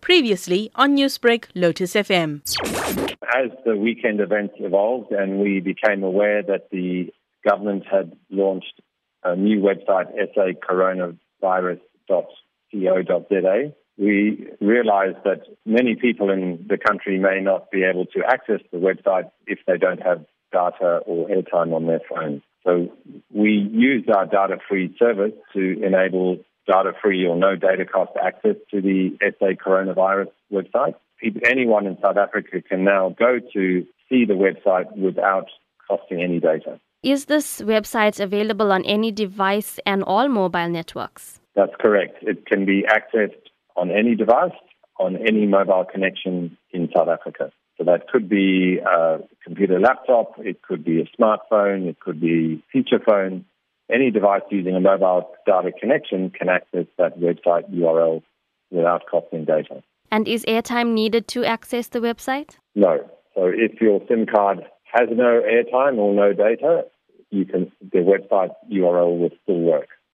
Previously on Newsbreak, Lotus FM. As the weekend events evolved and we became aware that the government had launched a new website, sacoronavirus.co.za, we realized that many people in the country may not be able to access the website if they don't have data or airtime on their phone. So we used our data-free service to enable data-free or no data cost access to the SA Coronavirus website. Anyone in South Africa can now go to see the website without costing any data. Is this website available on any device and all mobile networks? That's correct. It can be accessed on any device, on any mobile connection in South Africa. So that could be a computer laptop, it could be a smartphone, it could be feature phone. Any device using a mobile data connection can access that website URL without costing data. And is airtime needed to access the website? No. So if your SIM card has no airtime or no data, the website URL will still work.